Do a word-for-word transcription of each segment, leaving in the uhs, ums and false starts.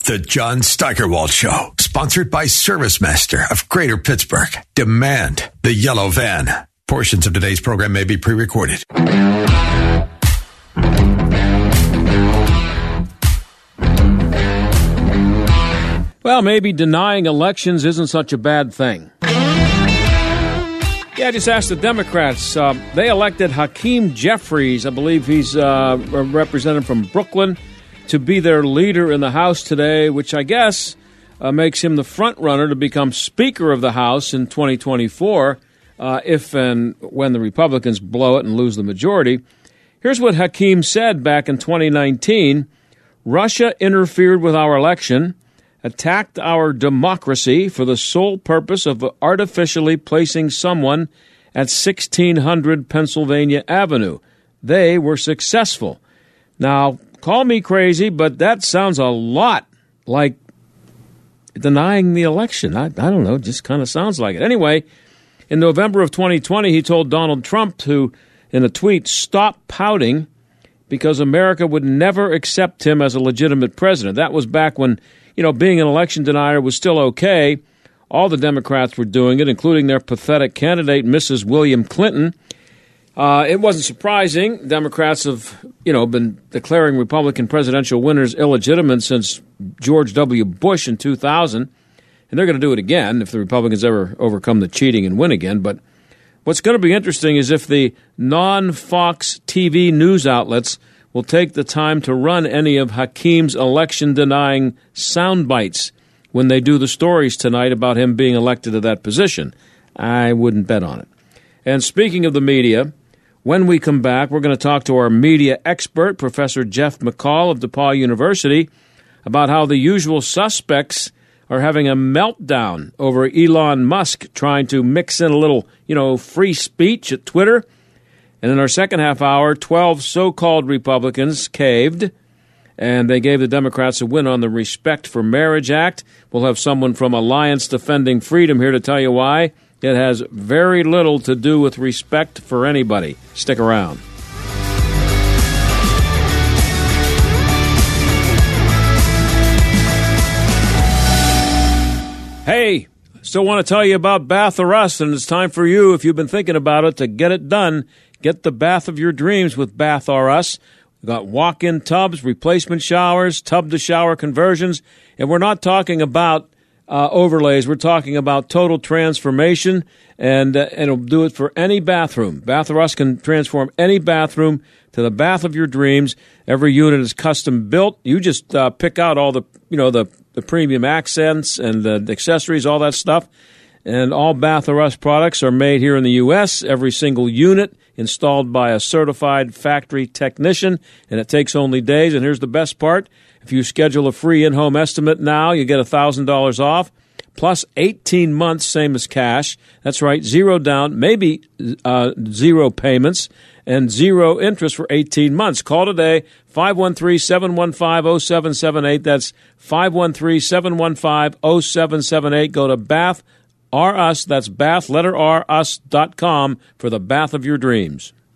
The John Steigerwald Show, sponsored by ServiceMaster of Greater Pittsburgh. Demand the yellow van. Portions of today's program may be pre-recorded. Well, maybe denying elections isn't such a bad thing. Yeah, just ask the Democrats. Uh, they elected Hakeem Jeffries, I believe he's uh, a representative from Brooklyn, to be their leader in the House today, which I guess uh, makes him the front runner to become Speaker of the House in twenty twenty-four, uh, if and when the Republicans blow it and lose the majority. Here's what Hakeem said back in twenty nineteen. Russia interfered with our election, attacked our democracy for the sole purpose of artificially placing someone at sixteen hundred Pennsylvania Avenue. They were successful. Now, call me crazy, but that sounds a lot like denying the election. I, I don't know, it just kind of sounds like it. Anyway, in November of twenty twenty, he told Donald Trump to, in a tweet, stop pouting because America would never accept him as a legitimate president. That was back when, you know, being an election denier was still okay. All the Democrats were doing it, including their pathetic candidate, Missus William Clinton. Uh, it wasn't surprising. Democrats have, you know, been declaring Republican presidential winners illegitimate since George W. Bush in two thousand, and they're going to do it again if the Republicans ever overcome the cheating and win again. But what's going to be interesting is if the non-Fox T V news outlets will take the time to run any of Hakeem's election-denying sound bites when they do the stories tonight about him being elected to that position. I wouldn't bet on it. And speaking of the media, when we come back, we're going to talk to our media expert, Professor Jeff McCall of DePauw University, about how the usual suspects are having a meltdown over Elon Musk trying to mix in a little, you know, free speech at Twitter. And in our second half hour, twelve so-called Republicans caved, and they gave the Democrats a win on the Respect for Marriage Act. We'll have someone from Alliance Defending Freedom here to tell you why it has very little to do with respect for anybody. Stick around. Hey, still want to tell you about Bath R Us, and it's time for you, if you've been thinking about it, to get it done. Get the bath of your dreams with Bath R Us. We've got walk-in tubs, replacement showers, tub-to-shower conversions, and we're not talking about Uh, overlays. We're talking about total transformation, and uh, and it'll do it for any bathroom. Bath R Us can transform any bathroom to the bath of your dreams. Every unit is custom built. You just uh, pick out all the you know the, the premium accents and the accessories, all that stuff. And all Bath R Us products are made here in the U S. Every single unit installed by a certified factory technician, and it takes only days. And here's the best part. If you schedule a free in-home estimate now, you get one thousand dollars off, plus eighteen months, same as cash. That's right, zero down, maybe uh, zero payments, and zero interest for eighteen months. Call today, five one three, seven one five, zero seven seven eight. That's five one three, seven one five, zero seven seven eight. Go to Bath R Us, that's Bath, letter R, us dot com for the bath of your dreams.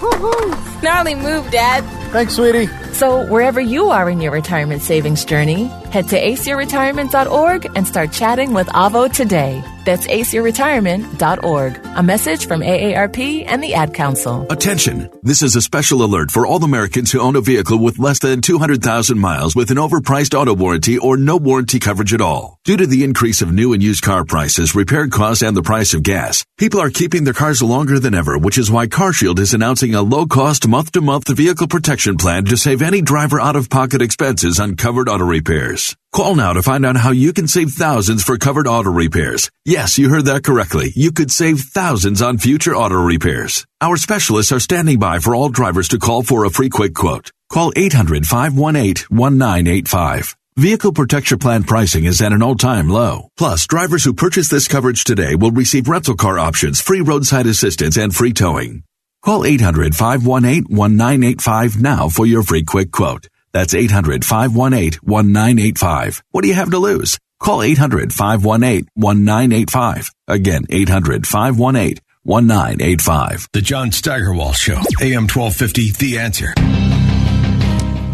Woo-hoo! Gnarly move, Dad. Thanks, sweetie. So wherever you are in your retirement savings journey, Head to ace your retirement dot org and start chatting with Avo today. That's ace your retirement dot org. A message from A A R P and the Ad Council. Attention! This is a special alert for all Americans who own a vehicle with less than two hundred thousand miles with an overpriced auto warranty or no warranty coverage at all. Due to the increase of new and used car prices, repair costs, and the price of gas, people are keeping their cars longer than ever, which is why CarShield is announcing a low-cost, month-to-month vehicle protection plan to save any driver out-of-pocket expenses on covered auto repairs. Call now to find out how you can save thousands for covered auto repairs. Yes, you heard that correctly. You could save thousands on future auto repairs. Our specialists are standing by for all drivers to call for a free quick quote. Call eight hundred, five one eight, one nine eight five. Vehicle protection plan pricing is at an all-time low. Plus, drivers who purchase this coverage today will receive rental car options, free roadside assistance, and free towing. Call eight hundred, five one eight, one nine eight five now for your free quick quote. That's eight hundred, five one eight, one nine eight five. What do you have to lose? Call eight hundred, five one eight, one nine eight five. Again, eight hundred, five one eight, one nine eight five. The John Steigerwald Show, A M twelve fifty, The Answer.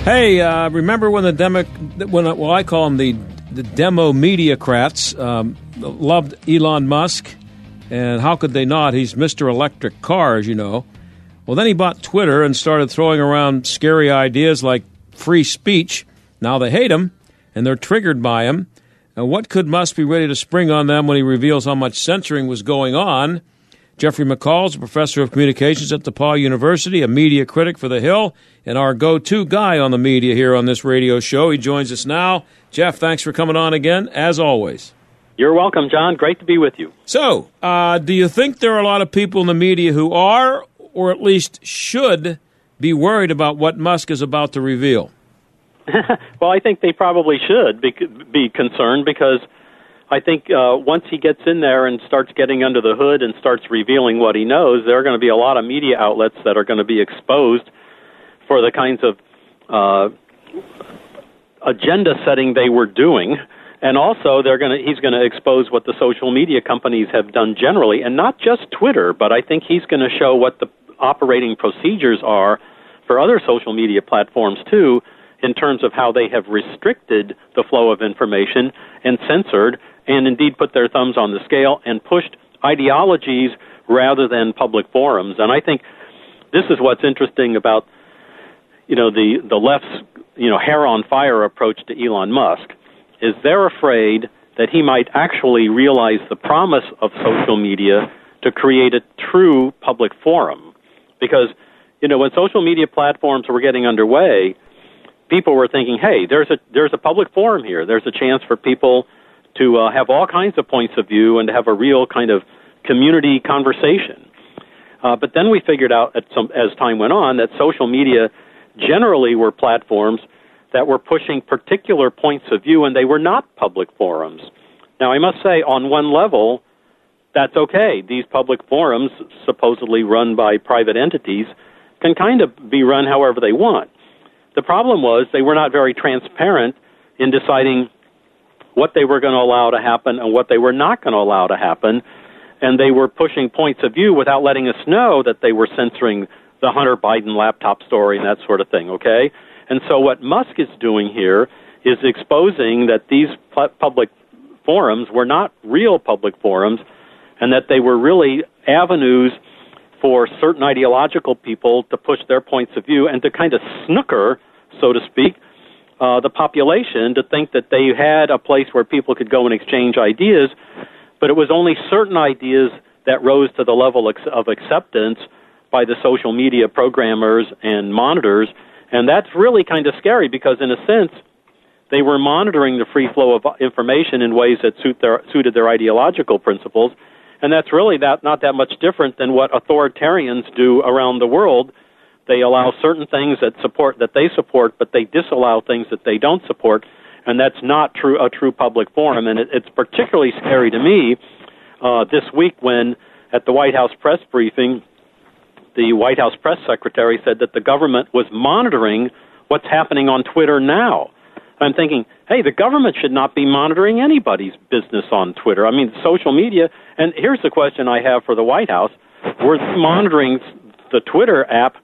Hey, uh, remember when the demo, when well, I call them the, the demo mediocrats, um, loved Elon Musk? And how could they not? He's Mister Electric Cars, you know. Well, then he bought Twitter and started throwing around scary ideas like free speech. Now they hate him, and they're triggered by him. And what could Musk be ready to spring on them when he reveals how much censoring was going on? Jeffrey McCall is a professor of communications at DePauw University, a media critic for The Hill, and our go-to guy on the media here on this radio show. He joins us now. Jeff, thanks for coming on again, as always. You're welcome, John. Great to be with you. So, uh, do you think there are a lot of people in the media who are, or at least should, be worried about what Musk is about to reveal? Well, I think they probably should be, be concerned, because I think uh, once he gets in there and starts getting under the hood and starts revealing what he knows, there are going to be a lot of media outlets that are going to be exposed for the kinds of uh, agenda setting they were doing. And also, they're going to, he's going to expose what the social media companies have done generally, and not just Twitter, but I think he's going to show what the operating procedures are for other social media platforms too, in terms of how they have restricted the flow of information and censored and indeed put their thumbs on the scale and pushed ideologies rather than public forums. And I think this is what's interesting about, you know, the, the left's, you know, hair on fire approach to Elon Musk, is they're afraid that he might actually realize the promise of social media to create a true public forum. Because, you know, when social media platforms were getting underway, people were thinking, hey, there's a there's a public forum here. There's a chance for people to uh, have all kinds of points of view and to have a real kind of community conversation. Uh, but then we figured out at some, as time went on, that social media generally were platforms that were pushing particular points of view, and they were not public forums. Now, I must say, on one level, that's okay. These public forums, supposedly run by private entities, can kind of be run however they want. The problem was they were not very transparent in deciding what they were going to allow to happen and what they were not going to allow to happen, and they were pushing points of view without letting us know that they were censoring the Hunter Biden laptop story and that sort of thing, okay? And so what Musk is doing here is exposing that these public forums were not real public forums, and that they were really avenues for certain ideological people to push their points of view and to kind of snooker, so to speak, uh, the population to think that they had a place where people could go and exchange ideas, but it was only certain ideas that rose to the level of acceptance by the social media programmers and monitors, and that's really kind of scary because, in a sense, they were monitoring the free flow of information in ways that suit their, suited their ideological principles. And that's really that, not that much different than what authoritarians do around the world. They allow certain things that support that they support, but they disallow things that they don't support, and that's not true a true public forum. And it, it's particularly scary to me uh, this week when, at the White House press briefing, the White House press secretary said that the government was monitoring what's happening on Twitter now. I'm thinking, hey, the government should not be monitoring anybody's business on Twitter. I mean, social media, and here's the question I have for the White House. We're monitoring the Twitter app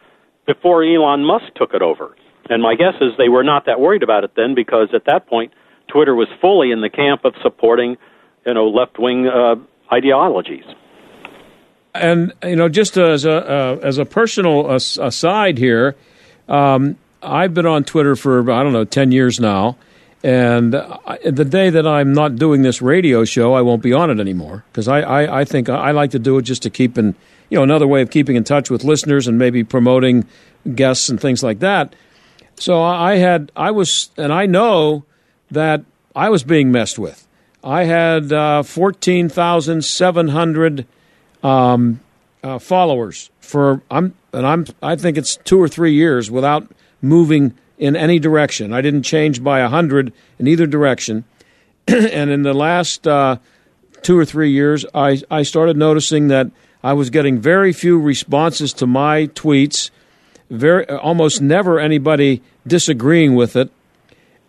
before Elon Musk took it over. And my guess is they were not that worried about it then, because at that point, Twitter was fully in the camp of supporting, you know, left-wing uh, ideologies. And, you know, just as a uh, as a personal aside here, um, I've been on Twitter for, I don't know, ten years now. And I, the day that I'm not doing this radio show, I won't be on it anymore, because I, I, I think I like to do it just to keep in, you know, another way of keeping in touch with listeners and maybe promoting guests and things like that. So I had, I was, and I know that I was being messed with. I had uh, fourteen thousand seven hundred um, uh, followers for, I'm, and I'm, I think it's two or three years without moving in any direction. I didn't change by one hundred in either direction. And in the last uh, two or three years, I, I started noticing that I was getting very few responses to my tweets, very almost never anybody disagreeing with it.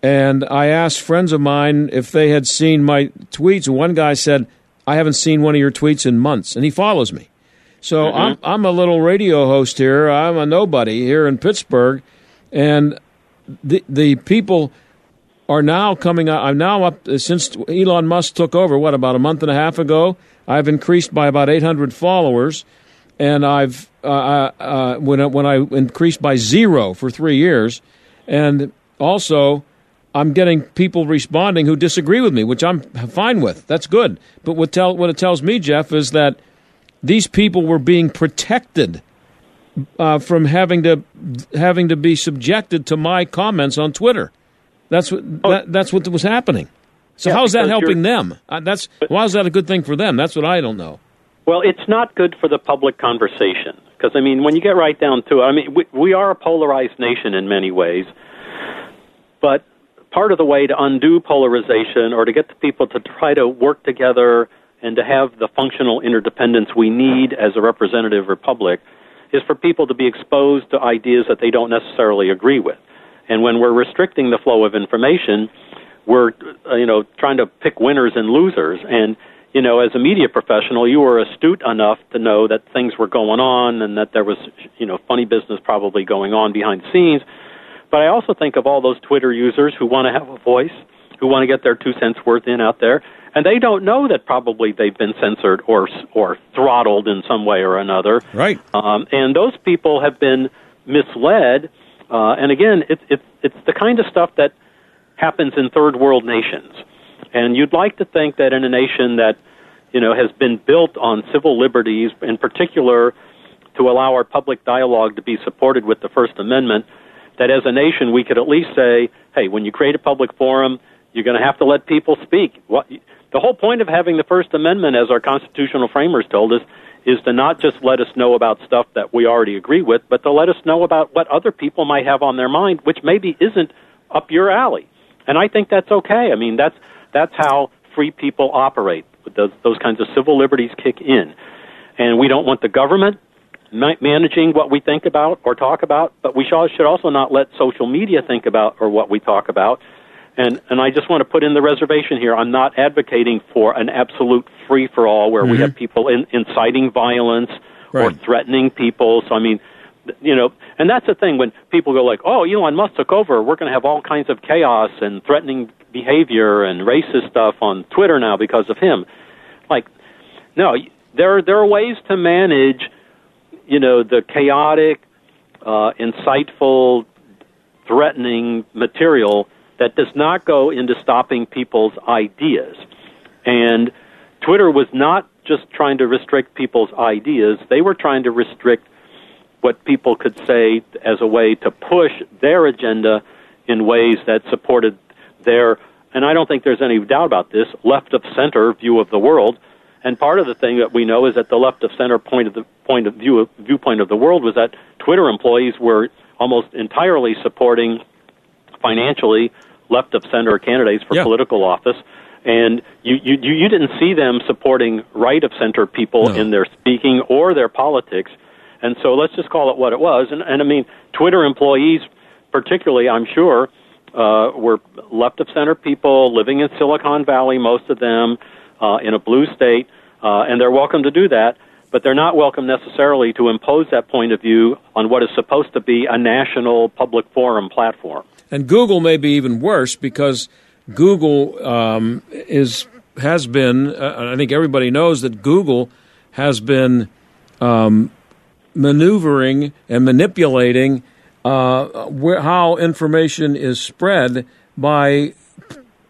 And I asked friends of mine if they had seen my tweets. One guy said, I haven't seen one of your tweets in months, and he follows me. So mm-hmm. I'm, I'm a little radio host here. I'm a nobody here in Pittsburgh, and The the people are now coming up. I'm now up since Elon Musk took over, what, about a month and a half ago. I've increased by about eight hundred followers, and I've uh, uh, when I, when I increased by zero for three years, and also I'm getting people responding who disagree with me, which I'm fine with. That's good. But what tell what it tells me, Jeff, is that these people were being protected Uh, from having to having to be subjected to my comments on Twitter. That's what oh. that, that's what was happening. So yeah, how's that helping them? Uh, that's but, why is that a good thing for them? That's what I don't know. Well, it's not good for the public conversation, because I mean, when you get right down to it, I mean, we, we are a polarized nation in many ways. But part of the way to undo polarization, or to get the people to try to work together and to have the functional interdependence we need as a representative republic, is for people to be exposed to ideas that they don't necessarily agree with. And when we're restricting the flow of information, we're, you know, trying to pick winners and losers. And, you know, as a media professional, you were astute enough to know that things were going on and that there was, you know, funny business probably going on behind the scenes. But I also think of all those Twitter users who want to have a voice, who want to get their two cents worth in out there, and they don't know that probably they've been censored or or throttled in some way or another. Right. Um, and those people have been misled. Uh, and again, it's it, it's the kind of stuff that happens in third world nations. And you'd like to think that in a nation that, you know, has been built on civil liberties, in particular to allow our public dialogue to be supported with the First Amendment, that as a nation we could at least say, hey, when you create a public forum, you're going to have to let people speak. What, the whole point of having the First Amendment, as our constitutional framers told us, is to not just let us know about stuff that we already agree with, but to let us know about what other people might have on their mind, which maybe isn't up your alley. And I think that's okay. I mean, that's that's how free people operate. Those, those kinds of civil liberties kick in. And we don't want the government managing what we think about or talk about, but we should also not let social media think about or what we talk about. And and I just want to put in the reservation here. I'm not advocating for an absolute free-for-all where mm-hmm. we have people in, inciting violence right. or threatening people. So, I mean, you know, and that's the thing when people go like, oh, Elon Musk took over, we're going to have all kinds of chaos and threatening behavior and racist stuff on Twitter now because of him. Like, no, there, there are ways to manage, you know, the chaotic, uh, insightful, threatening material that does not go into stopping people's ideas. And Twitter was not just trying to restrict people's ideas. They were trying to restrict what people could say as a way to push their agenda in ways that supported their, and I don't think there's any doubt about this, left of center view of the world. And part of the thing that we know is that the left of center point of the point of view viewpoint of the world was that Twitter employees were almost entirely supporting financially left of center candidates for yeah. political office, and you, you you didn't see them supporting right of center people no. in their speaking or their politics. And so let's just call it what it was. And, and I mean, Twitter employees, particularly, I'm sure, uh, were left of center people living in Silicon Valley, most of them uh, in a blue state, uh, and they're welcome to do that, but they're not welcome necessarily to impose that point of view on what is supposed to be a national public forum platform. And Google may be even worse, because Google um, is has been, uh, I think everybody knows that Google has been um, maneuvering and manipulating uh, where, how information is spread by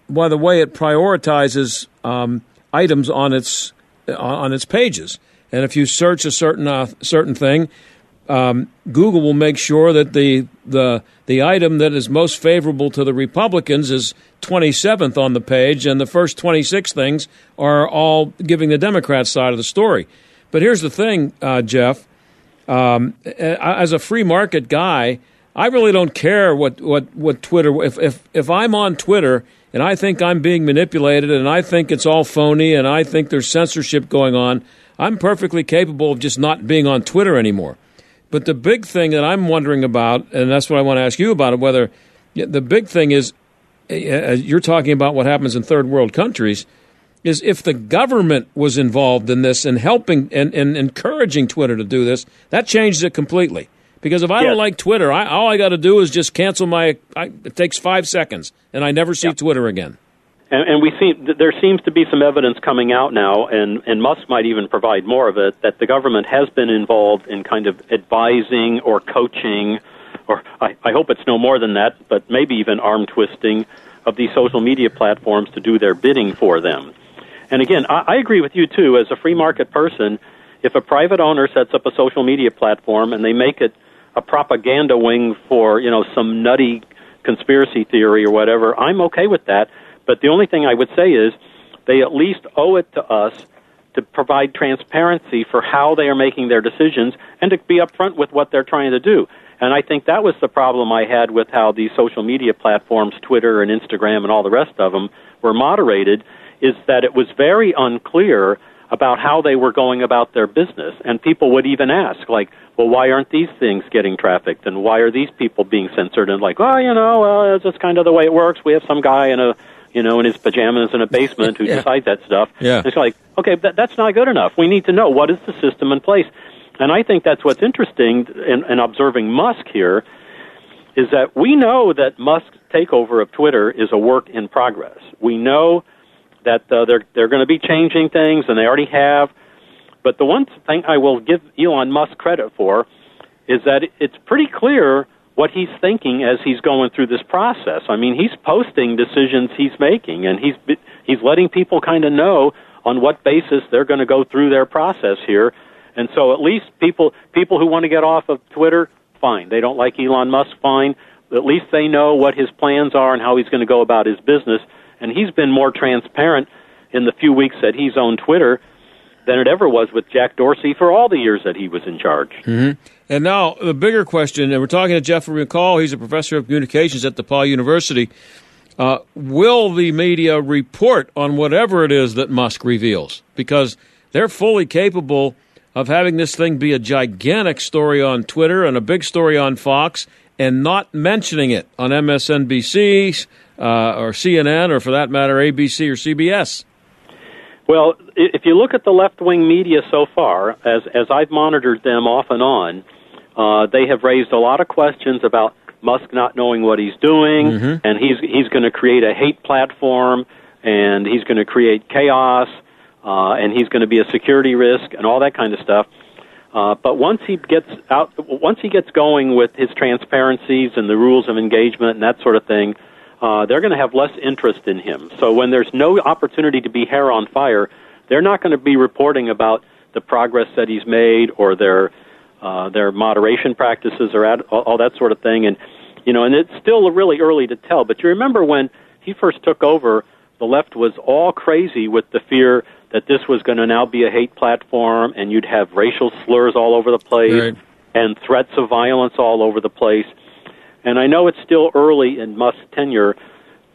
by the way it prioritizes um, items on its on its pages. And if you search a certain uh, certain thing, um, Google will make sure that the the the item that is most favorable to the Republicans is twenty-seventh on the page, and the first twenty-six things are all giving the Democrat side of the story. But here's the thing, uh, Jeff. Um, as a free market guy, I really don't care what, what, what Twitter. If, if if I'm on Twitter and I think I'm being manipulated and I think it's all phony and I think there's censorship going on, I'm perfectly capable of just not being on Twitter anymore. But the big thing that I'm wondering about, and that's what I want to ask you about, whether the big thing is, you're talking about what happens in third world countries, is if the government was involved in this and helping and, and encouraging Twitter to do this, that changes it completely. Because if I yes. don't like Twitter, I, all I got to do is just cancel my I, – it takes five seconds, and I never see yep. Twitter again. And, and we see – there seems to be some evidence coming out now, and, and Musk might even provide more of it, that the government has been involved in kind of advising or coaching, or I, I hope it's no more than that, but maybe even arm-twisting of these social media platforms to do their bidding for them. And again, I, I agree with you, too. As a free market person, if a private owner sets up a social media platform and they make it a propaganda wing for, you know, some nutty conspiracy theory or whatever, I'm okay with that. But the only thing I would say is they at least owe it to us to provide transparency for how they are making their decisions and to be upfront with what they're trying to do. And I think that was the problem I had with how these social media platforms, Twitter and Instagram and all the rest of them, were moderated, is that it was very unclear about how they were going about their business. And people would even ask, like, well, why aren't these things getting trafficked? And why are these people being censored? And like, well, you know, well, that's just kind of the way it works. We have some guy in a, you know, in his pajamas in a basement who yeah. decides that stuff. Yeah. And it's like, okay, that, that's not good enough. We need to know what is the system in place. And I think that's what's interesting in, in observing Musk here, is that we know that Musk's takeover of Twitter is a work in progress. We know that uh, they're they're going to be changing things, and they already have. But the one thing I will give Elon Musk credit for is that it's pretty clear what he's thinking as he's going through this process. I mean, he's posting decisions he's making, and he's he's letting people kind of know on what basis they're going to go through their process here. And so at least people people who want to get off of Twitter, fine. They don't like Elon Musk, fine. At least they know what his plans are and how he's going to go about his business. And he's been more transparent in the few weeks that he's owned Twitter than it ever was with Jack Dorsey for all the years that he was in charge. Mm-hmm. And now the bigger question, and we're talking to Jeffrey McCall. He's a professor of communications at DePauw University. Uh, will the media report on whatever it is that Musk reveals? Because they're fully capable of having this thing be a gigantic story on Twitter and a big story on Fox and not mentioning it on M S N B C, Uh, or C N N, or for that matter, A B C or C B S? Well, if you look at the left-wing media so far, as as I've monitored them off and on, uh, they have raised a lot of questions about Musk not knowing what he's doing, mm-hmm. and he's he's going to create a hate platform, and he's going to create chaos, uh, and he's going to be a security risk, and all that kind of stuff. Uh, but once he gets out, once he gets going with his transparencies and the rules of engagement and that sort of thing, Uh, they're going to have less interest in him. So when there's no opportunity to be hair on fire, they're not going to be reporting about the progress that he's made or their uh, their moderation practices or ad- all that sort of thing. And you know, and it's still really early to tell. But you remember when he first took over, the left was all crazy with the fear that this was going to now be a hate platform, and you'd have racial slurs all over the place right. and threats of violence all over the place. And I know it's still early in Musk's tenure,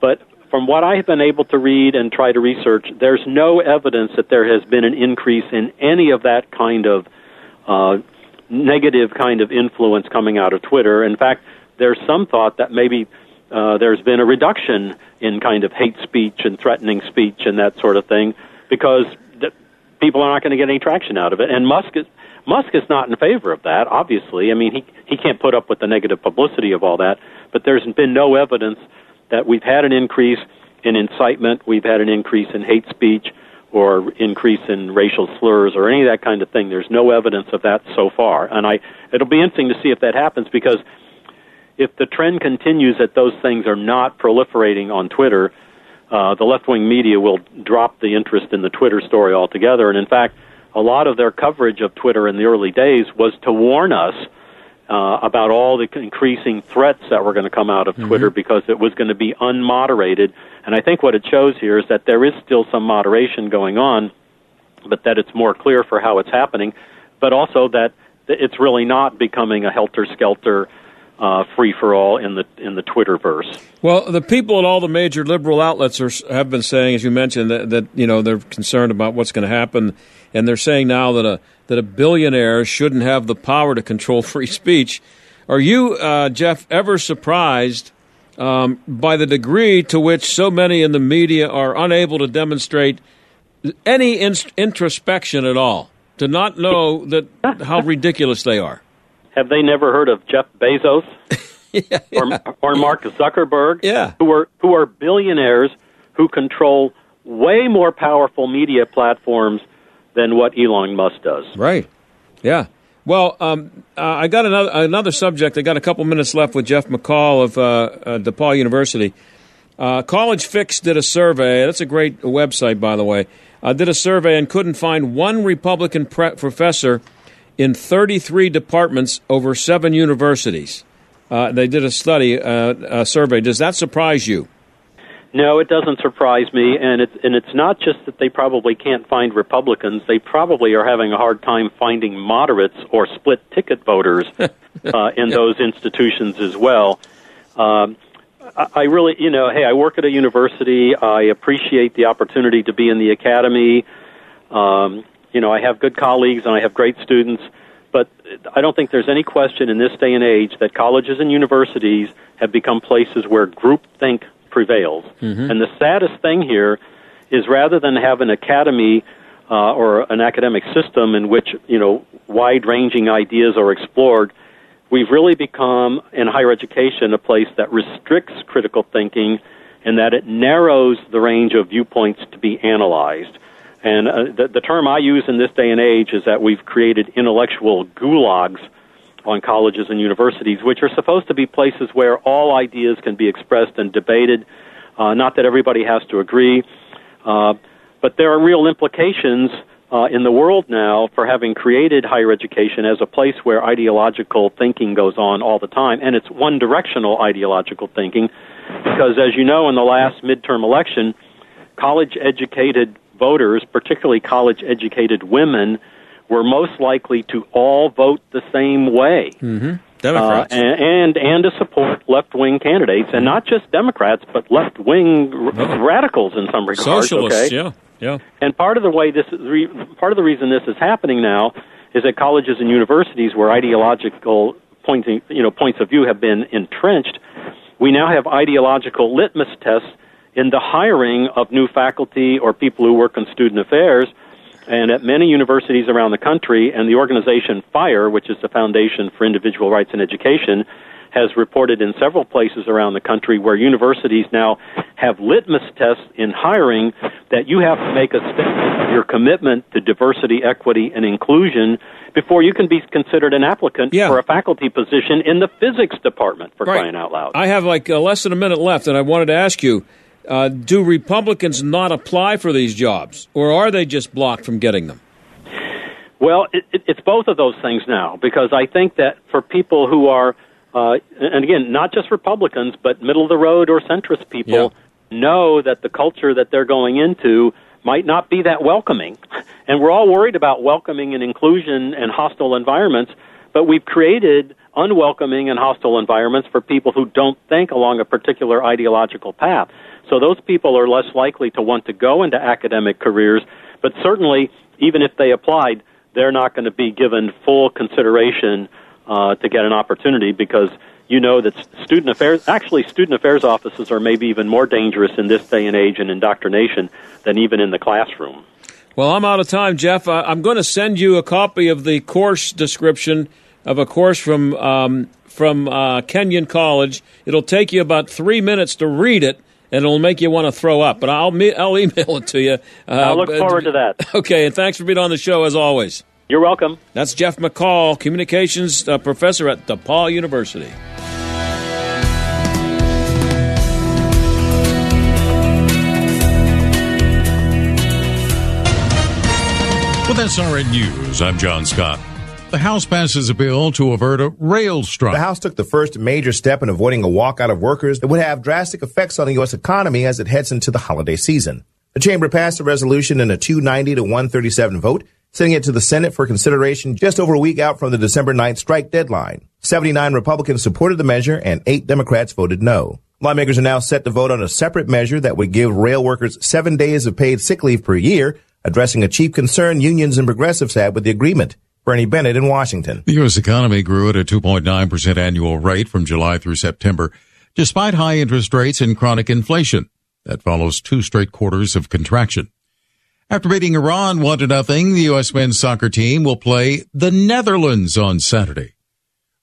but from what I have been able to read and try to research, there's no evidence that there has been an increase in any of that kind of uh, negative kind of influence coming out of Twitter. In fact, there's some thought that maybe uh, there's been a reduction in kind of hate speech and threatening speech and that sort of thing, because th- people are not going to get any traction out of it. And Musk is... Musk is not in favor of that, obviously. I mean, he he can't put up with the negative publicity of all that, but there's been no evidence that we've had an increase in incitement. We've had an increase in hate speech or increase in racial slurs or any of that kind of thing. There's no evidence of that so far. And I, it'll be interesting to see if that happens, because if the trend continues that those things are not proliferating on Twitter, uh, the left-wing media will drop the interest in the Twitter story altogether. And in fact, a lot of their coverage of Twitter in the early days was to warn us uh, about all the increasing threats that were going to come out of mm-hmm. Twitter, because it was going to be unmoderated. And I think what it shows here is that there is still some moderation going on, but that it's more clear for how it's happening, but also that it's really not becoming a helter-skelter Uh, free for all in the in the Twitterverse. Well, the people at all the major liberal outlets are, have been saying, as you mentioned, that, that you know they're concerned about what's going to happen, and they're saying now that a that a billionaire shouldn't have the power to control free speech. Are you, uh, Jeff, ever surprised um, by the degree to which so many in the media are unable to demonstrate any in- introspection at all, to not know that how ridiculous they are? Have they never heard of Jeff Bezos yeah, yeah. or, or Mark Zuckerberg, yeah. who are who are billionaires who control way more powerful media platforms than what Elon Musk does? Right. Yeah. Well, um, uh, I got another another subject. I got a couple minutes left with Jeff McCall of uh, uh, DePauw University. Uh, College Fix did a survey. That's a great website, by the way. Uh, did a survey and couldn't find one Republican pre- professor in thirty-three departments over seven universities. Uh, they did a study, uh, a survey. Does that surprise you? No, it doesn't surprise me. And it's, and it's not just that they probably can't find Republicans. They probably are having a hard time finding moderates or split-ticket voters uh, in yeah. those institutions as well. Um, I, I really, you know, hey, I work at a university. I appreciate the opportunity to be in the academy. Um You know, I have good colleagues and I have great students, but I don't think there's any question in this day and age that colleges and universities have become places where groupthink prevails. Mm-hmm. And the saddest thing here is, rather than have an academy uh, or an academic system in which, you know, wide-ranging ideas are explored, we've really become, in higher education, a place that restricts critical thinking and that it narrows the range of viewpoints to be analyzed. And uh, the, the term I use in this day and age is that we've created intellectual gulags on colleges and universities, which are supposed to be places where all ideas can be expressed and debated. Uh, not that everybody has to agree, uh, but there are real implications uh, in the world now for having created higher education as a place where ideological thinking goes on all the time, and it's one-directional ideological thinking, because, as you know, in the last midterm election, college-educated voters, particularly college-educated women, were most likely to all vote the same way, mm-hmm. Democrats, uh, and, and and to support left-wing candidates, and not just Democrats, but left-wing r- oh. radicals in some regards. Socialists, okay? yeah, yeah. And part of the way this is re- part of the reason this is happening now is that colleges and universities, where ideological pointing, you know, points of view have been entrenched, we now have ideological litmus tests in the hiring of new faculty or people who work in student affairs. And at many universities around the country, and the organization FIRE, which is the Foundation for Individual Rights in Education, has reported in several places around the country where universities now have litmus tests in hiring that you have to make a statement of your commitment to diversity, equity, and inclusion before you can be considered an applicant yeah. for a faculty position in the physics department, for right. crying out loud. I have like uh, less than a minute left, and I wanted to ask you, Uh, do Republicans not apply for these jobs, or are they just blocked from getting them? Well, it, it, it's both of those things now, because I think that for people who are, uh, and again, not just Republicans, but middle-of-the-road or centrist people yeah. know that the culture that they're going into might not be that welcoming. And we're all worried about welcoming and inclusion and hostile environments, but we've created unwelcoming and hostile environments for people who don't think along a particular ideological path. So those people are less likely to want to go into academic careers, but certainly, even if they applied, they're not going to be given full consideration uh, to get an opportunity, because you know that student affairs, actually student affairs offices are maybe even more dangerous in this day and age and indoctrination than even in the classroom. Well, I'm out of time, Jeff. Uh, I'm going to send you a copy of the course description of a course from, um, from uh, Kenyon College. It'll take you about three minutes to read it. and it'll make you want to throw up. But I'll me- I'll email it to you. Uh, I look forward to that. Okay, and thanks for being on the show as always. You're welcome. That's Jeff McCall, communications uh, professor at DePauw University. With S R N News, I'm John Scott. The House passes a bill to avert a rail strike. The House took the first major step in avoiding a walkout of workers that would have drastic effects on the U S economy as it heads into the holiday season. The Chamber passed a resolution in a two ninety to one thirty-seven vote, sending it to the Senate for consideration just over a week out from the December ninth strike deadline. seventy-nine Republicans supported the measure, and eight Democrats voted no. Lawmakers are now set to vote on a separate measure that would give rail workers seven days of paid sick leave per year, addressing a chief concern unions and progressives had with the agreement. Bernie Bennett in Washington. The U S economy grew at a two point nine percent annual rate from July through September, despite high interest rates and chronic inflation. That follows two straight quarters of contraction. After beating Iran one to nothing, the U S men's soccer team will play the Netherlands on Saturday,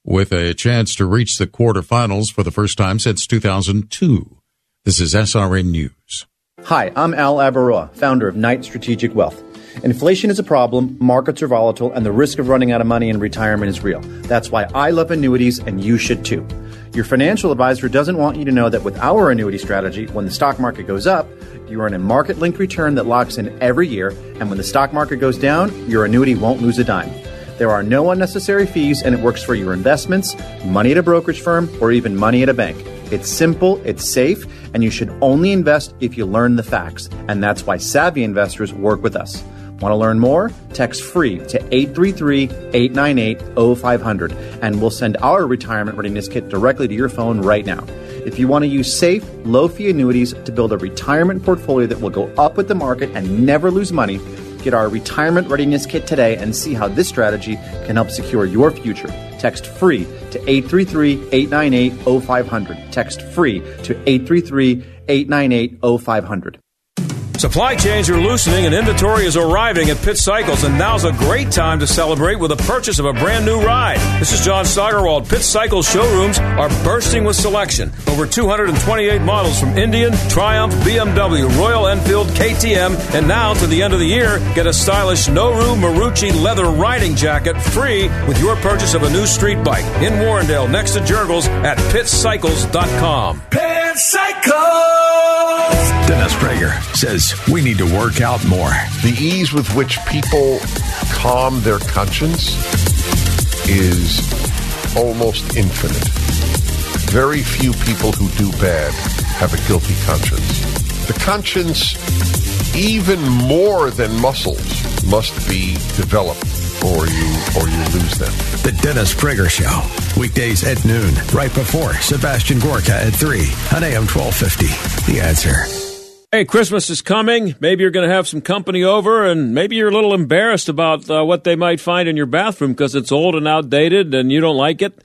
with a chance to reach the quarterfinals for the first time since two thousand two. This is S R N News. Hi, I'm Al Abaroa, founder of Knight Strategic Wealth. Inflation is a problem, markets are volatile, and the risk of running out of money in retirement is real. That's why I love annuities, and you should too. Your financial advisor doesn't want you to know that with our annuity strategy, when the stock market goes up, you earn a market-linked return that locks in every year, and when the stock market goes down, your annuity won't lose a dime. There are no unnecessary fees, and it works for your investments, money at a brokerage firm, or even money at a bank. It's simple, it's safe, and you should only invest if you learn the facts. And that's why savvy investors work with us. Want to learn more? Text FREE to eight three three, eight nine eight, oh five hundred, and we'll send our retirement readiness kit directly to your phone right now. If you want to use safe, low-fee annuities to build a retirement portfolio that will go up with the market and never lose money, get our retirement readiness kit today and see how this strategy can help secure your future. Text FREE to eight three three, eight nine eight, oh five hundred. Text FREE to eight three three, eight nine eight, oh five hundred. Supply chains are loosening and inventory is arriving at Pitt Cycles, and now's a great time to celebrate with the purchase of a brand new ride. This is John Steigerwald. Pitt Cycles showrooms are bursting with selection. Over two hundred twenty-eight models from Indian, Triumph, B M W, Royal Enfield, K T M, and now to the end of the year, get a stylish Noru Marucci leather riding jacket free with your purchase of a new street bike in Warrendale next to Jurgles at pitt cycles dot com. Pitt Cycles! Dennis Prager says we need to work out more. The ease with which people calm their conscience is almost infinite. Very few people who do bad have a guilty conscience. The conscience, even more than muscles, must be developed, or you or you lose them. The Dennis Prager Show, weekdays at noon, right before Sebastian Gorka at three on A M twelve fifty. The Answer. Hey, Christmas is coming. Maybe you're going to have some company over, and maybe you're a little embarrassed about uh, what they might find in your bathroom because it's old and outdated and you don't like it.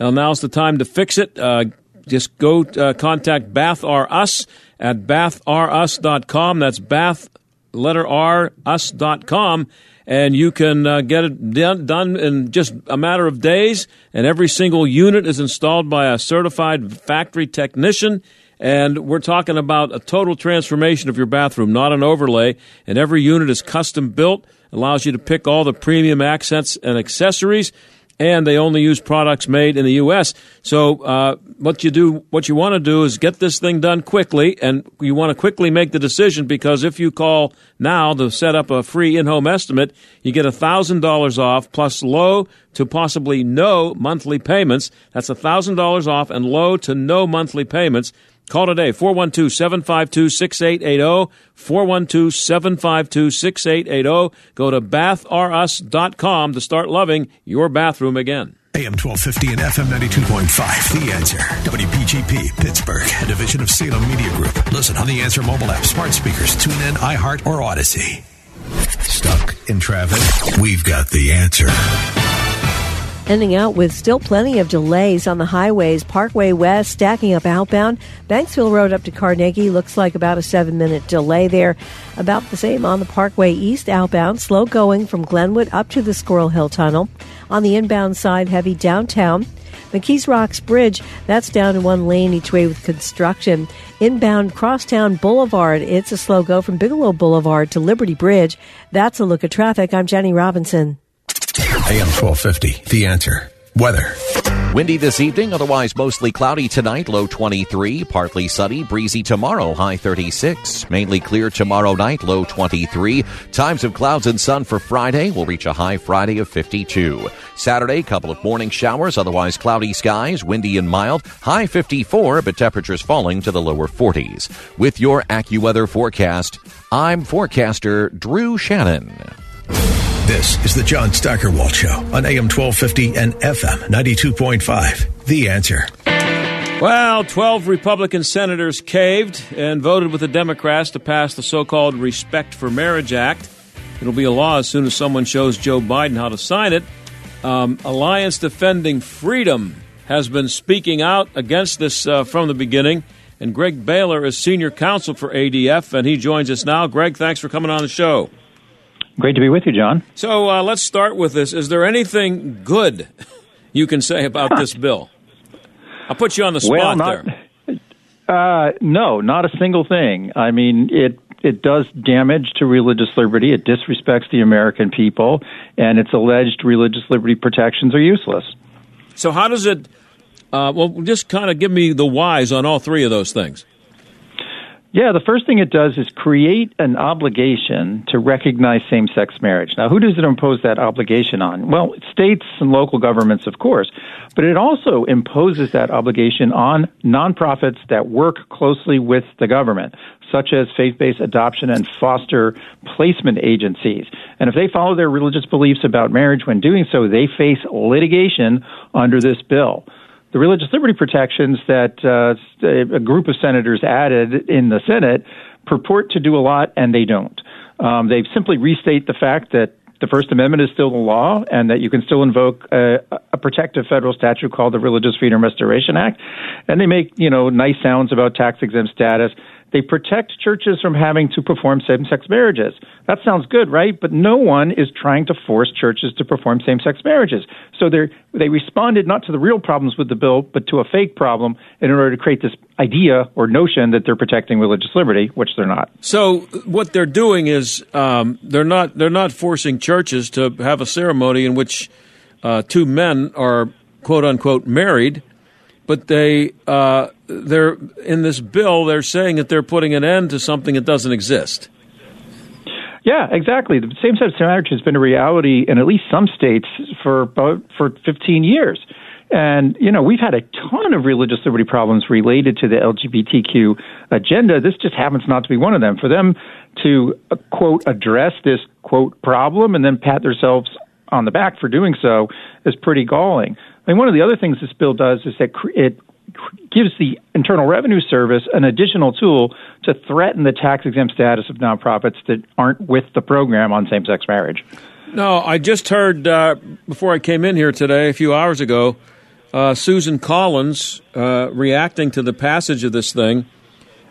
Well, now's the time to fix it. Uh, just go uh, contact Bath R Us at bath r us dot com. That's Bath, letter R, us dot com. And you can uh, get it done in just a matter of days. And every single unit is installed by a certified factory technician. And we're talking about a total transformation of your bathroom, not an overlay. And every unit is custom built, allows you to pick all the premium accents and accessories. And they only use products made in the U S. So uh, what you do, what you want to do is get this thing done quickly. And you want to quickly make the decision, because if you call now to set up a free in-home estimate, you get one thousand dollars off plus low to possibly no monthly payments. That's one thousand dollars off and low to no monthly payments. Call today, four one two, seven five two, six eight eight zero, four one two, seven five two, six eight eight zero. Go to bath r us dot com to start loving your bathroom again. A M twelve fifty and F M ninety-two point five, The Answer. W P G P, Pittsburgh, a division of Salem Media Group. Listen on The Answer mobile app, smart speakers, TuneIn, iHeart, or Odyssey. Stuck in traffic? We've got the answer. Ending out with still plenty of delays on the highways. Parkway West stacking up outbound. Banksville Road up to Carnegie looks like about a seven-minute delay there. About the same on the Parkway East outbound. Slow going from Glenwood up to the Squirrel Hill Tunnel. On the inbound side, heavy downtown. McKees Rocks Bridge, that's down in one lane each way with construction. Inbound Crosstown Boulevard, it's a slow go from Bigelow Boulevard to Liberty Bridge. That's a look at traffic. I'm Jenny Robinson. A M twelve fifty, The Answer. Weather. Windy this evening, otherwise mostly cloudy tonight, low twenty-three, partly sunny, breezy tomorrow, high thirty-six, mainly clear tomorrow night, low twenty-three. Times of clouds and sun for Friday will reach a high Friday of fifty-two. Saturday, couple of morning showers, otherwise cloudy skies, windy and mild, high fifty-four, but temperatures falling to the lower forties. With your AccuWeather forecast, I'm forecaster Drew Shannon. This is the John Steigerwald Show on A M twelve fifty and F M ninety-two point five. The Answer. Well, twelve Republican senators caved and voted with the Democrats to pass the so-called Respect for Marriage Act. It'll be a law as soon as someone shows Joe Biden how to sign it. Um, Alliance Defending Freedom has been speaking out against this uh, from the beginning. And Greg Baylor is senior counsel for A D F, and he joins us now. Greg, thanks for coming on the show. Great to be with you, John. So uh, let's start with this. Is there anything good you can say about this bill? I'll put you on the spot well, not, there. Uh, no, not a single thing. I mean, it it does damage to religious liberty. It disrespects the American people, and its alleged religious liberty protections are useless. So how does it uh, – well, just kind of give me the whys on all three of those things. Yeah, the first thing it does is create an obligation to recognize same-sex marriage. Now, who does it impose that obligation on? Well, states and local governments, of course, but it also imposes that obligation on nonprofits that work closely with the government, such as faith-based adoption and foster placement agencies. And if they follow their religious beliefs about marriage when doing so, they face litigation under this bill. The religious liberty protections that uh, a group of senators added in the Senate purport to do a lot, and they don't. Um, they simply restate the fact that the First Amendment is still the law and that you can still invoke a, a protective federal statute called the Religious Freedom Restoration Act. And they make, you know, nice sounds about tax-exempt status. They protect churches from having to perform same-sex marriages. That sounds good, right? But no one is trying to force churches to perform same-sex marriages. So they they responded not to the real problems with the bill, but to a fake problem in order to create this idea or notion that they're protecting religious liberty, which they're not. So what they're doing is um, they're not they're not forcing churches to have a ceremony in which uh, two men are quote unquote married. But they, uh, they're in this bill, they're saying that they're putting an end to something that doesn't exist. Yeah, exactly. The same-sex marriage has been a reality in at least some states for about, for fifteen years. And, you know, we've had a ton of religious liberty problems related to the L G B T Q agenda. This just happens not to be one of them. For them to, uh, quote, address this, quote, problem and then pat themselves on the back for doing so is pretty galling. I mean, one of the other things this bill does is that it gives the Internal Revenue Service an additional tool to threaten the tax-exempt status of nonprofits that aren't with the program on same-sex marriage. No, I just heard uh, before I came in here today, a few hours ago, uh, Susan Collins uh, reacting to the passage of this thing.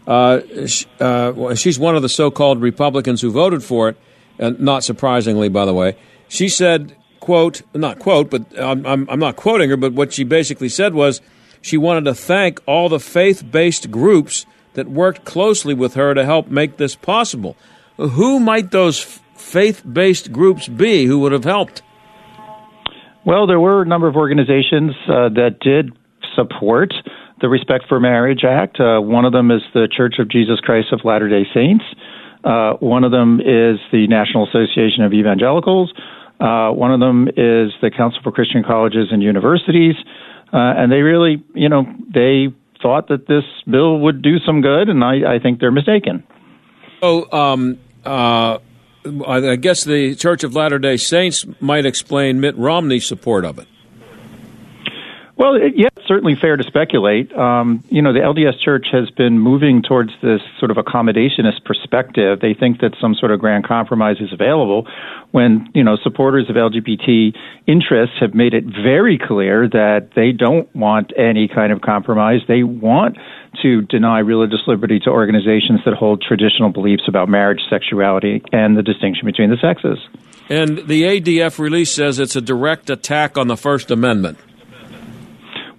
Uh, she, uh, well, she's one of the so-called Republicans who voted for it, and not surprisingly, by the way. She said... Quote, not quote, but I'm, I'm, I'm not quoting her, but what she basically said was she wanted to thank all the faith-based groups that worked closely with her to help make this possible. Who might those faith-based groups be who would have helped? Well, there were a number of organizations uh, that did support the Respect for Marriage Act. Uh, one of them is the Church of Jesus Christ of Latter-day Saints. Uh, one of them is the National Association of Evangelicals. Uh, one of them is the Council for Christian Colleges and Universities, uh, and they really, you know, they thought that this bill would do some good, and I, I think they're mistaken. So um, uh, I guess the Church of Latter-day Saints might explain Mitt Romney's support of it. Well, it, yeah, it's certainly fair to speculate. Um, you know, the L D S Church has been moving towards this sort of accommodationist perspective. They think that some sort of grand compromise is available when, you know, supporters of L G B T interests have made it very clear that they don't want any kind of compromise. They want to deny religious liberty to organizations that hold traditional beliefs about marriage, sexuality, and the distinction between the sexes. And the A D F release says it's a direct attack on the First Amendment.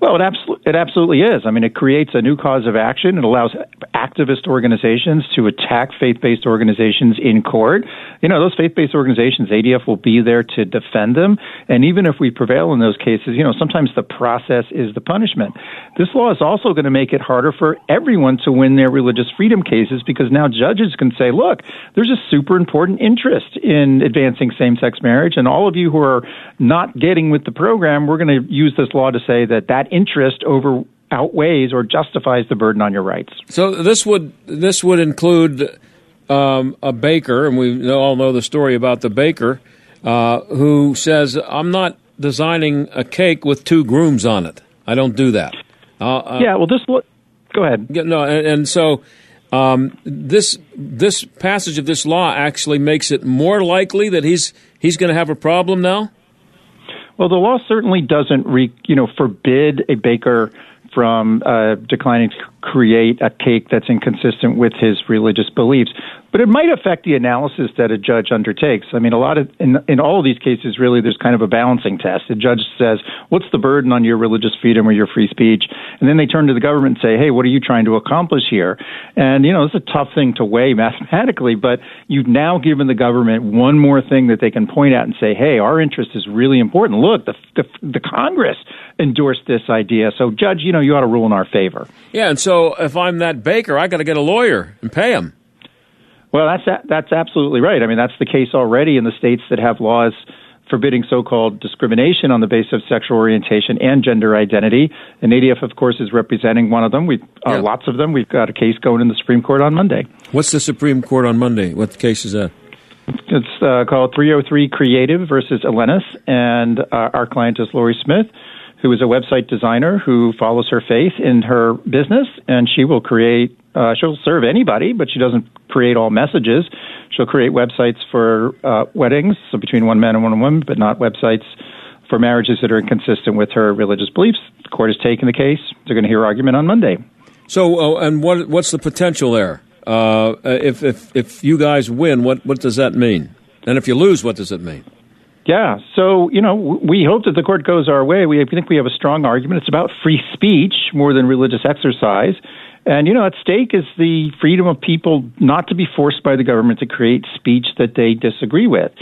Well, it absolutely it absolutely is. I mean, it creates a new cause of action. It allows activist organizations to attack faith-based organizations in court. You know, those faith-based organizations, A D F will be there to defend them. And even if we prevail in those cases, you know, sometimes the process is the punishment. This law is also going to make it harder for everyone to win their religious freedom cases, because now judges can say, look, there's a super important interest in advancing same-sex marriage, and all of you who are not getting with the program, we're going to use this law to say that that interest over outweighs or justifies the burden on your rights. So this would this would include um, a baker, and we all know the story about the baker uh, who says, "I'm not designing a cake with two grooms on it. I don't do that." Uh, uh, yeah. Well, this lo- go ahead. No, and, and so um, this this passage of this law actually makes it more likely that he's he's going to have a problem now. Well, the law certainly doesn't, re, you know, forbid a baker from uh, declining to create a cake that's inconsistent with his religious beliefs, but it might affect the analysis that a judge undertakes. I mean, a lot of in, in all of these cases, really, there's kind of a balancing test. The judge says, "What's the burden on your religious freedom or your free speech?" And then they turn to the government and say, "Hey, what are you trying to accomplish here?" And you know, it's a tough thing to weigh mathematically, but you've now given the government one more thing that they can point at and say, "Hey, our interest is really important. Look, the the, the Congress endorsed this idea, so judge, you know, you ought to rule in our favor." Yeah, and so. So if I'm that baker, I got to get a lawyer and pay him. Well, that's a, that's absolutely right. I mean, that's the case already in the states that have laws forbidding so-called discrimination on the basis of sexual orientation and gender identity. And A D F, of course, is representing one of them. We've uh, yeah. lots of them. We've got a case going in the Supreme Court on Monday. What's the Supreme Court on Monday? What case is that? It's uh, called three oh three Creative versus Elenis, and uh, our client is Lori Smith, who is a website designer who follows her faith in her business, and she will create, uh, she'll serve anybody, but she doesn't create all messages. She'll create websites for uh, weddings, so between one man and one woman, but not websites for marriages that are inconsistent with her religious beliefs. The court has taken the case. They're going to hear argument on Monday. So, uh, and what what's the potential there? Uh, if, if, if you guys win, what, what does that mean? And if you lose, what does it mean? Yeah. So, you know, we hope that the court goes our way. We think we have a strong argument. It's about free speech more than religious exercise. And, you know, at stake is the freedom of people not to be forced by the government to create speech that they disagree with.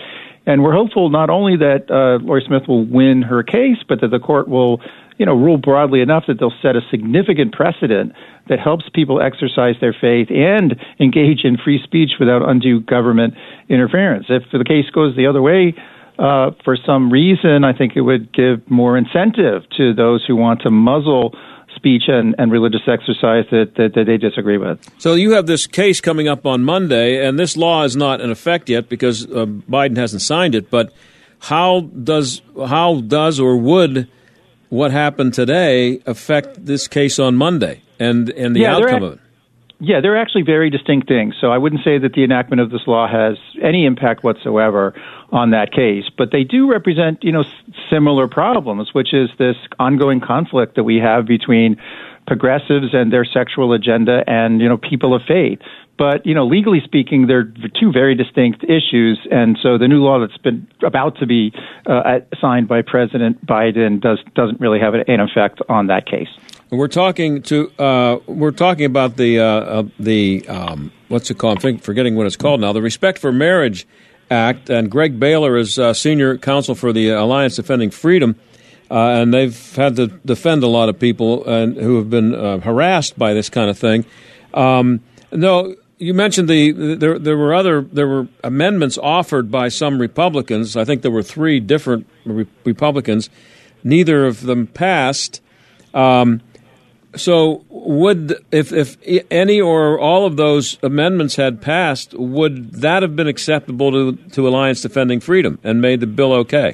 And we're hopeful not only that uh, Lori Smith will win her case, but that the court will, you know, rule broadly enough that they'll set a significant precedent that helps people exercise their faith and engage in free speech without undue government interference. If the case goes the other way, Uh, for some reason, I think it would give more incentive to those who want to muzzle speech and, and religious exercise that, that, that they disagree with. So you have this case coming up on Monday, and this law is not in effect yet because uh, Biden hasn't signed it. But how does how does or would what happened today affect this case on Monday and, and the yeah, outcome of it? Yeah, they're actually very distinct things. So I wouldn't say that the enactment of this law has any impact whatsoever on that case. But they do represent, you know, similar problems, which is this ongoing conflict that we have between progressives and their sexual agenda and, you know, people of faith. But, you know, legally speaking, they're two very distinct issues. And so the new law that's been about to be uh, signed by President Biden does, doesn't really have an effect on that case. We're talking to uh, we're talking about the uh, the um, what's it called? I'm forgetting what it's called now. The Respect for Marriage Act, and Greg Baylor is uh, senior counsel for the Alliance Defending Freedom, uh, and they've had to defend a lot of people and who have been uh, harassed by this kind of thing. Um, no, you mentioned the there there were other there were amendments offered by some Republicans. I think there were three different re- Republicans. Neither of them passed. Um, So would, if, if any or all of those amendments had passed, would that have been acceptable to, to Alliance Defending Freedom and made the bill okay?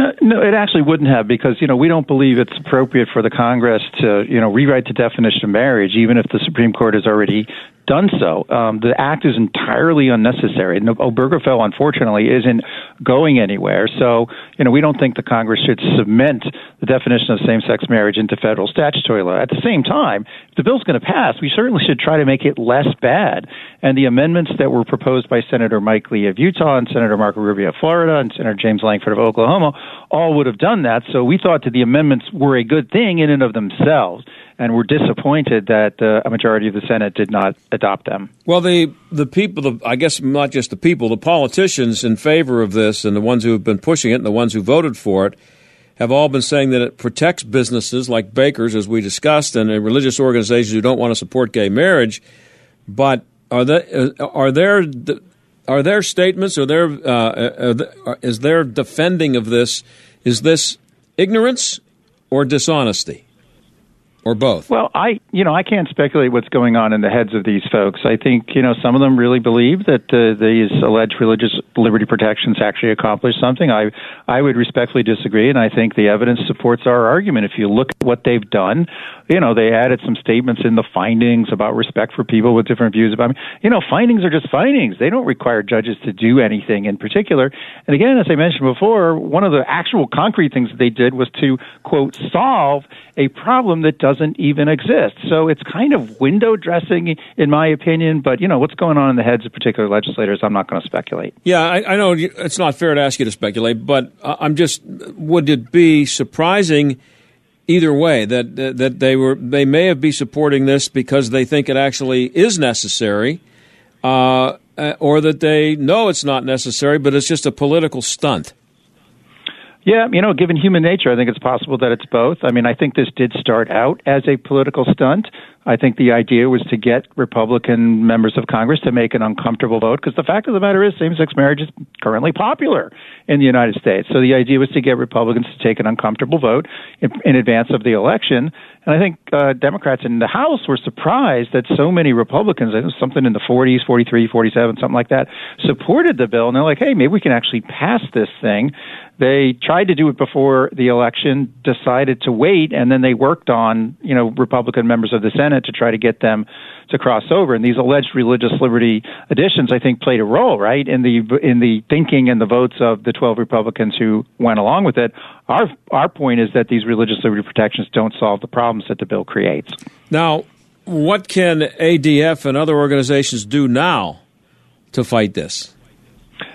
No, no, it actually wouldn't have, because, you know, we don't believe it's appropriate for the Congress to, you know, rewrite the definition of marriage, even if the Supreme Court has already done so. Um, the act is entirely unnecessary. No, Obergefell, unfortunately, isn't going anywhere. So, you know, we don't think the Congress should cement the definition of same-sex marriage into federal statutory law. At the same time, if the bill's going to pass, we certainly should try to make it less bad. And the amendments that were proposed by Senator Mike Lee of Utah and Senator Marco Rubio of Florida and Senator James Langford of Oklahoma all would have done that. So we thought that the amendments were a good thing in and of themselves. And we're disappointed that uh, a majority of the Senate did not adopt them. Well, the the people, the, I guess not just the people, the politicians in favor of this and the ones who have been pushing it and the ones who voted for it have all been saying that it protects businesses like bakers, as we discussed, and religious organizations who don't want to support gay marriage. But are there, are there, are there statements, are there, uh, are, is there defending of this, is this ignorance or dishonesty? Or both? Well, I, you know, I can't speculate what's going on in the heads of these folks. I think, you know, some of them really believe that uh, these alleged religious liberty protections actually accomplish something. I, I would respectfully disagree, and I think the evidence supports our argument. If you look at what they've done, you know, they added some statements in the findings about respect for people with different views about, you know, findings are just findings. They don't require judges to do anything in particular. And again, as I mentioned before, one of the actual concrete things that they did was to, quote, solve a problem that doesn't doesn't even exist. So it's kind of window dressing, in my opinion. But, you know, what's going on in the heads of particular legislators, I'm not going to speculate. Yeah, I, I know it's not fair to ask you to speculate, but I'm just, would it be surprising either way that that they were they may have been supporting this because they think it actually is necessary, uh, or that they know it's not necessary, but it's just a political stunt? Yeah, you know, given human nature, I think it's possible that it's both. I mean, I think this did start out as a political stunt. I think the idea was to get Republican members of Congress to make an uncomfortable vote, because the fact of the matter is same-sex marriage is currently popular in the United States. So the idea was to get Republicans to take an uncomfortable vote in, in advance of the election. And I think uh, Democrats in the House were surprised that so many Republicans, I think something in the forties, forty-three, forty-seven, something like that, supported the bill. And they're like, hey, maybe we can actually pass this thing. They tried to do it before the election, decided to wait, and then they worked on, you know, Republican members of the Senate to try to get them to cross over. And these alleged religious liberty additions, I think, played a role, right, in the in the thinking and the votes of the twelve Republicans who went along with it. Our our point is that these religious liberty protections don't solve the problems that the bill creates. Now, what can A D F and other organizations do now to fight this?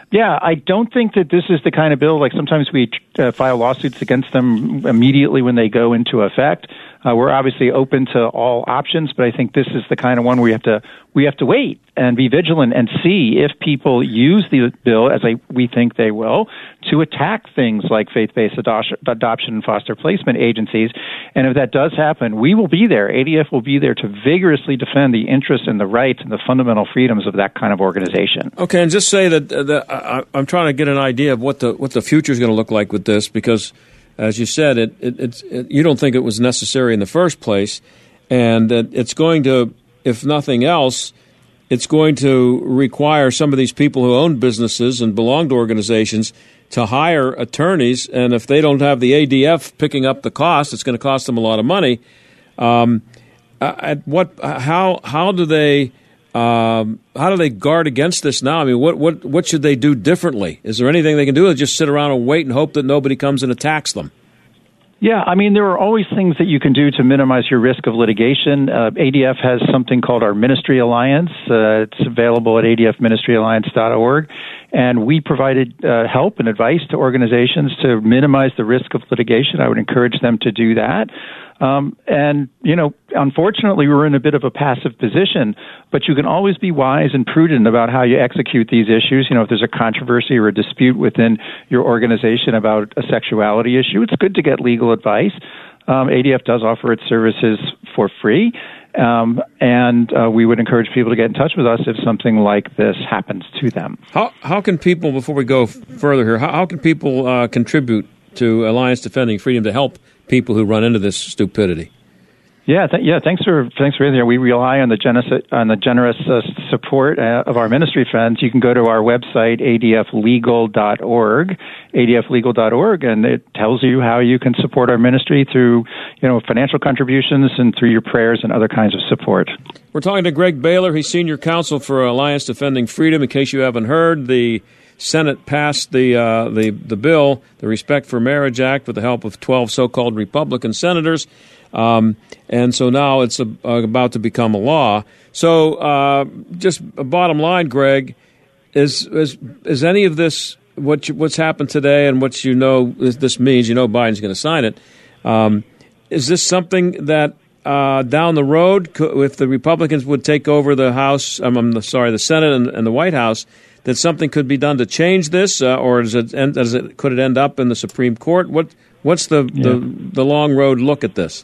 Yeah, I don't think that this is the kind of bill, like sometimes we uh, file lawsuits against them immediately when they go into effect. Uh, we're obviously open to all options, but I think this is the kind of one where we have to we have to wait and be vigilant and see if people use the bill, as I, we think they will, to attack things like faith-based adoption, adoption and foster placement agencies. And if that does happen, we will be there. A D F will be there to vigorously defend the interests and the rights and the fundamental freedoms of that kind of organization. Okay, and just say that, uh, that I, I'm trying to get an idea of what the what the future is going to look like with this, because as you said, it, it, it, it, you don't think it was necessary in the first place, and that it's going to, if nothing else, it's going to require some of these people who own businesses and belong to organizations to hire attorneys, and if they don't have the A D F picking up the cost, it's going to cost them a lot of money. Um, at what? How? How do they? Um, how do they guard against this now? I mean, what, what what should they do differently? Is there anything they can do? Or just sit around and wait and hope that nobody comes and attacks them? Yeah, I mean, there are always things that you can do to minimize your risk of litigation. Uh, A D F has something called our Ministry Alliance. Uh, it's available at A D F ministry alliance dot org. And we provided uh, help and advice to organizations to minimize the risk of litigation. I would encourage them to do that. Um, and, you know, unfortunately, we're in a bit of a passive position, but you can always be wise and prudent about how you execute these issues. You know, if there's a controversy or a dispute within your organization about a sexuality issue, it's good to get legal advice. Um, A D F does offer its services for free, um, and uh, we would encourage people to get in touch with us if something like this happens to them. How, how can people, before we go further here, how, how can people uh, contribute to Alliance Defending Freedom to help people who run into this stupidity? Yeah, th- yeah. Thanks for thanks for being here. We rely on the generous on the generous uh, support uh, of our ministry friends. You can go to our website A D F legal dot org, A D F legal dot org, and it tells you how you can support our ministry through, you know, financial contributions and through your prayers and other kinds of support. We're talking to Greg Baylor. He's senior counsel for Alliance Defending Freedom. In case you haven't heard, the Senate passed the uh, the the bill, the Respect for Marriage Act, with the help of twelve so-called Republican senators, um, and so now it's a, uh, about to become a law. So, uh, just a bottom line, Greg, is is is any of this what you, what's happened today and what you know this means? You know, Biden's going to sign it. Um, is this something that uh, down the road, if the Republicans would take over the House, I'm, I'm sorry, the Senate and, and the White House, that something could be done to change this, uh, or does it end, does it could it end up in the Supreme Court? What what's the, yeah. the the long road look at this?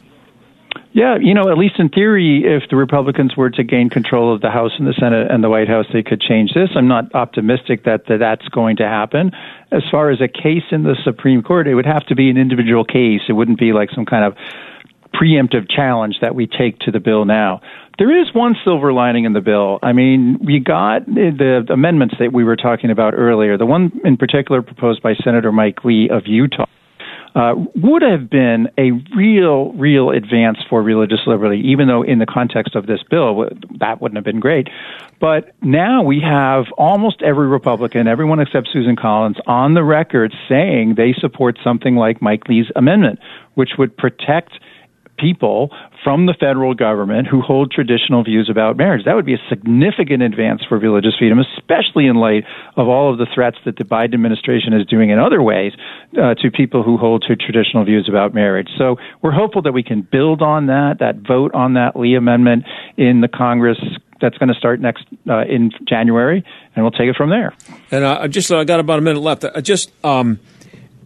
Yeah, you know, at least in theory, if the Republicans were to gain control of the House and the Senate and the White House, they could change this. I'm not optimistic that, that that's going to happen. As far as a case in the Supreme Court, it would have to be an individual case. It wouldn't be like some kind of preemptive challenge that we take to the bill now. There is one silver lining in the bill. I mean, we got the amendments that we were talking about earlier. The one in particular proposed by Senator Mike Lee of Utah uh, would have been a real, real advance for religious liberty, even though in the context of this bill, that wouldn't have been great. But now we have almost every Republican, everyone except Susan Collins, on the record saying they support something like Mike Lee's amendment, which would protect people from the federal government who hold traditional views about marriage. That would be a significant advance for religious freedom, especially in light of all of the threats that the Biden administration is doing in other ways uh, to people who hold to traditional views about marriage. So we're hopeful that we can build on that, that vote on that Lee amendment in the Congress that's going to start next uh, in January, and we'll take it from there. And I uh, just uh, got about a minute left. I just... Um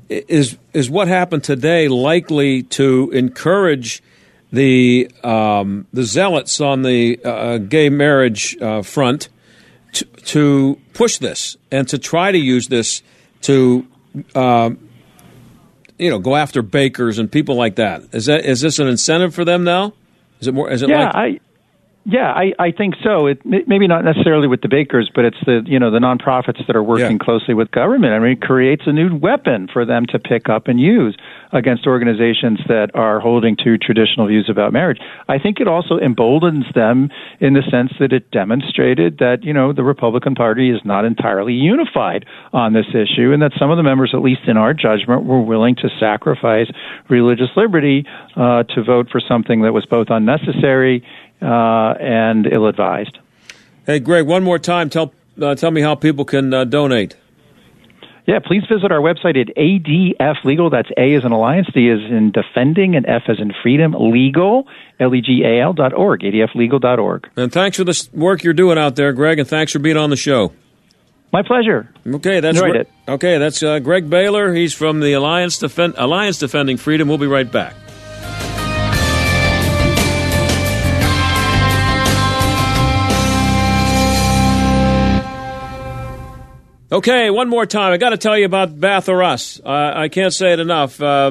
Is is what happened today likely to encourage the um, the zealots on the uh, gay marriage uh, front to, to push this and to try to use this to uh, you know go after bakers and people like that? Is that is this an incentive for them now? Is it more? Is it yeah, like? I- Yeah, I, I think so. It maybe not necessarily with the bakers, but it's the you know the nonprofits that are working yeah. closely with government. I mean, it creates a new weapon for them to pick up and use against organizations that are holding to traditional views about marriage. I think it also emboldens them in the sense that it demonstrated that you know the Republican Party is not entirely unified on this issue, and that some of the members, at least in our judgment, were willing to sacrifice religious liberty uh, to vote for something that was both unnecessary Uh, and ill-advised. Hey, Greg, one more time, tell uh, tell me how people can uh, donate. Yeah, please visit our website at A D F Legal. That's A as in Alliance, D as in Defending, and F as in Freedom, Legal, L E G A L dot org, A D F legal dot org. And thanks for the work you're doing out there, Greg, and thanks for being on the show. My pleasure. Okay, that's Enjoyed re- it. Okay, that's uh, Greg Baylor. He's from the Alliance Defend Alliance Defending Freedom. We'll be right back. Okay, one more time. I got to tell you about Bath R Us. Uh, I can't say it enough. Uh,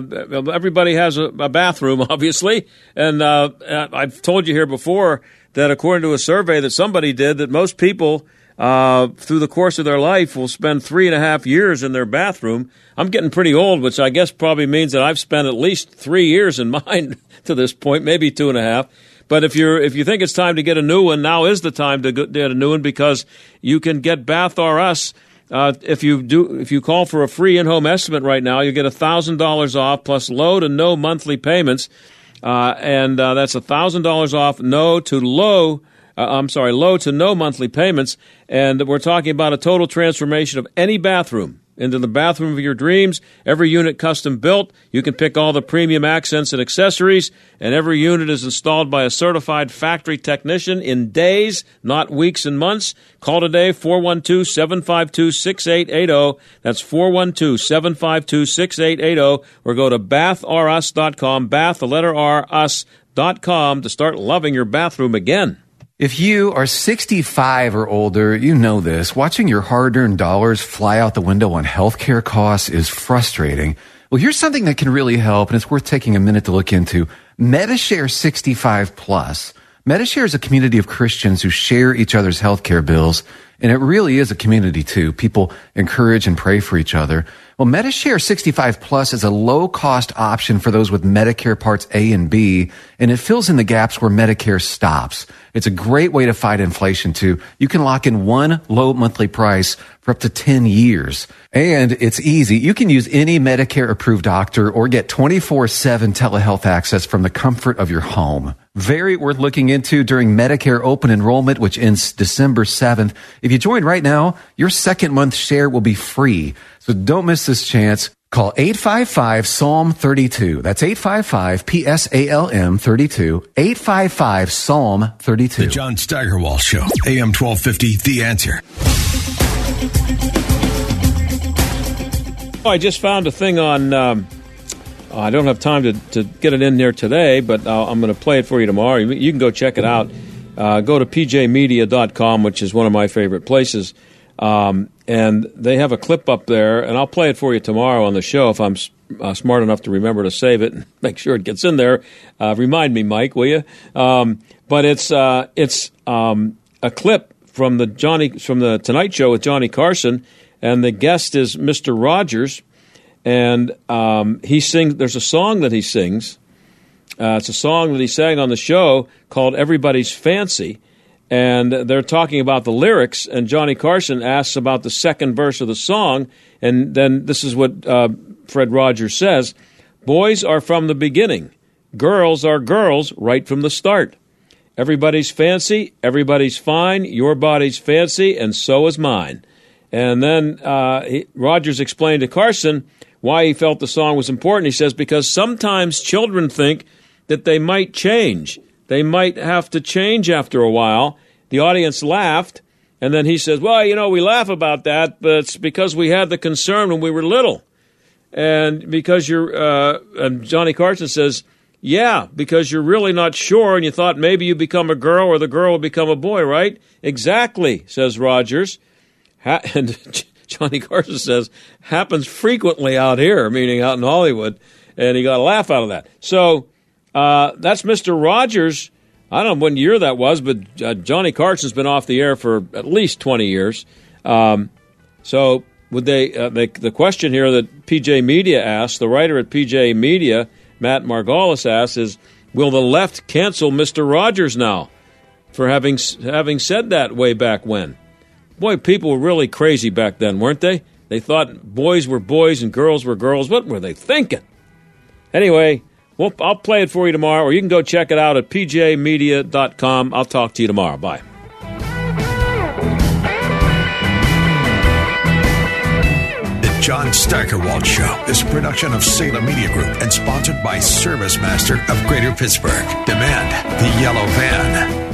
everybody has a, a bathroom, obviously, and uh, I've told you here before that according to a survey that somebody did, that most people uh, through the course of their life will spend three and a half years in their bathroom. I'm getting pretty old, which I guess probably means that I've spent at least three years in mine to this point, maybe two and a half. But if you're if you think it's time to get a new one, now is the time to get a new one because you can get Bath R Us. Uh, if you do, if you call for a free in-home estimate right now, you get a thousand dollars off plus low to no monthly payments, uh, and uh, that's a thousand dollars off no to low. Uh, I'm sorry, low to no monthly payments, and we're talking about a total transformation of any bathroom into the bathroom of your dreams. Every unit custom built. You can pick all the premium accents and accessories, and every unit is installed by a certified factory technician in days, not weeks and months. Call today, four one two, seven five two, six eight eight zero. That's four one two, seven five two, six eight eight zero. Or go to bath r us dot com, bath, the letter R, us dot com to start loving your bathroom again. If you are sixty-five or older, you know this. Watching your hard-earned dollars fly out the window on healthcare costs is frustrating. Well, here's something that can really help, and it's worth taking a minute to look into. MediShare sixty-five plus. MediShare is a community of Christians who share each other's healthcare bills, and it really is a community too. People encourage and pray for each other. Well, MediShare sixty-five plus is a low-cost option for those with Medicare Parts A and B, and it fills in the gaps where Medicare stops. It's a great way to fight inflation too. You can lock in one low monthly price for up to ten years, and it's easy. You can use any Medicare-approved doctor or get twenty-four seven telehealth access from the comfort of your home. Very worth looking into during Medicare open enrollment, which ends December seventh. If you join right now, your second month share will be free. So don't miss this chance. Call eight five five, Psalm, three two. That's eight five five, P S A L M, three two. eight five five, Psalm, three two. The John Steigerwald Show, A M twelve fifty, The Answer. Oh, I just found a thing on... Um, I don't have time to, to get it in there today, but uh, I'm going to play it for you tomorrow. You, you can go check it out. Uh, go to P J media dot com, which is one of my favorite places. Um, and they have a clip up there, and I'll play it for you tomorrow on the show if I'm uh, smart enough to remember to save it and make sure it gets in there. Uh, remind me, Mike, will you? Um, but it's uh, it's um, a clip from the Johnny from the Tonight Show with Johnny Carson, and the guest is Mister Rogers, and um, he sings. There's a song that he sings. Uh, it's a song that he sang on the show called "Everybody's Fancy." And they're talking about the lyrics, and Johnny Carson asks about the second verse of the song, and then this is what uh, Fred Rogers says. Boys are from the beginning. Girls are girls right from the start. Everybody's fancy, everybody's fine, your body's fancy, and so is mine. And then uh, he, Rogers explained to Carson why he felt the song was important. He says, because sometimes children think that they might change. They might have to change after a while. The audience laughed, and then he says, well, you know, we laugh about that, but it's because we had the concern when we were little. And because you're, uh, and Johnny Carson says, yeah, because you're really not sure, and you thought maybe you become a girl or the girl will become a boy, right? Exactly, says Rogers. Ha- and Johnny Carson says, happens frequently out here, meaning out in Hollywood, and he got a laugh out of that. So... Uh, that's Mister Rogers. I don't know when year that was, but uh, Johnny Carson's been off the air for at least twenty years. Um, so would they, uh, they? The question here that P J Media asked, the writer at P J Media, Matt Margolis, asks is, will the left cancel Mister Rogers now for having having said that way back when? Boy, people were really crazy back then, weren't they? They thought boys were boys and girls were girls. What were they thinking? Anyway... Well, I'll play it for you tomorrow, or you can go check it out at P J media dot com. I'll talk to you tomorrow. Bye. The John Steigerwald Show is a production of Salem Media Group and sponsored by ServiceMaster of Greater Pittsburgh. Demand the yellow van.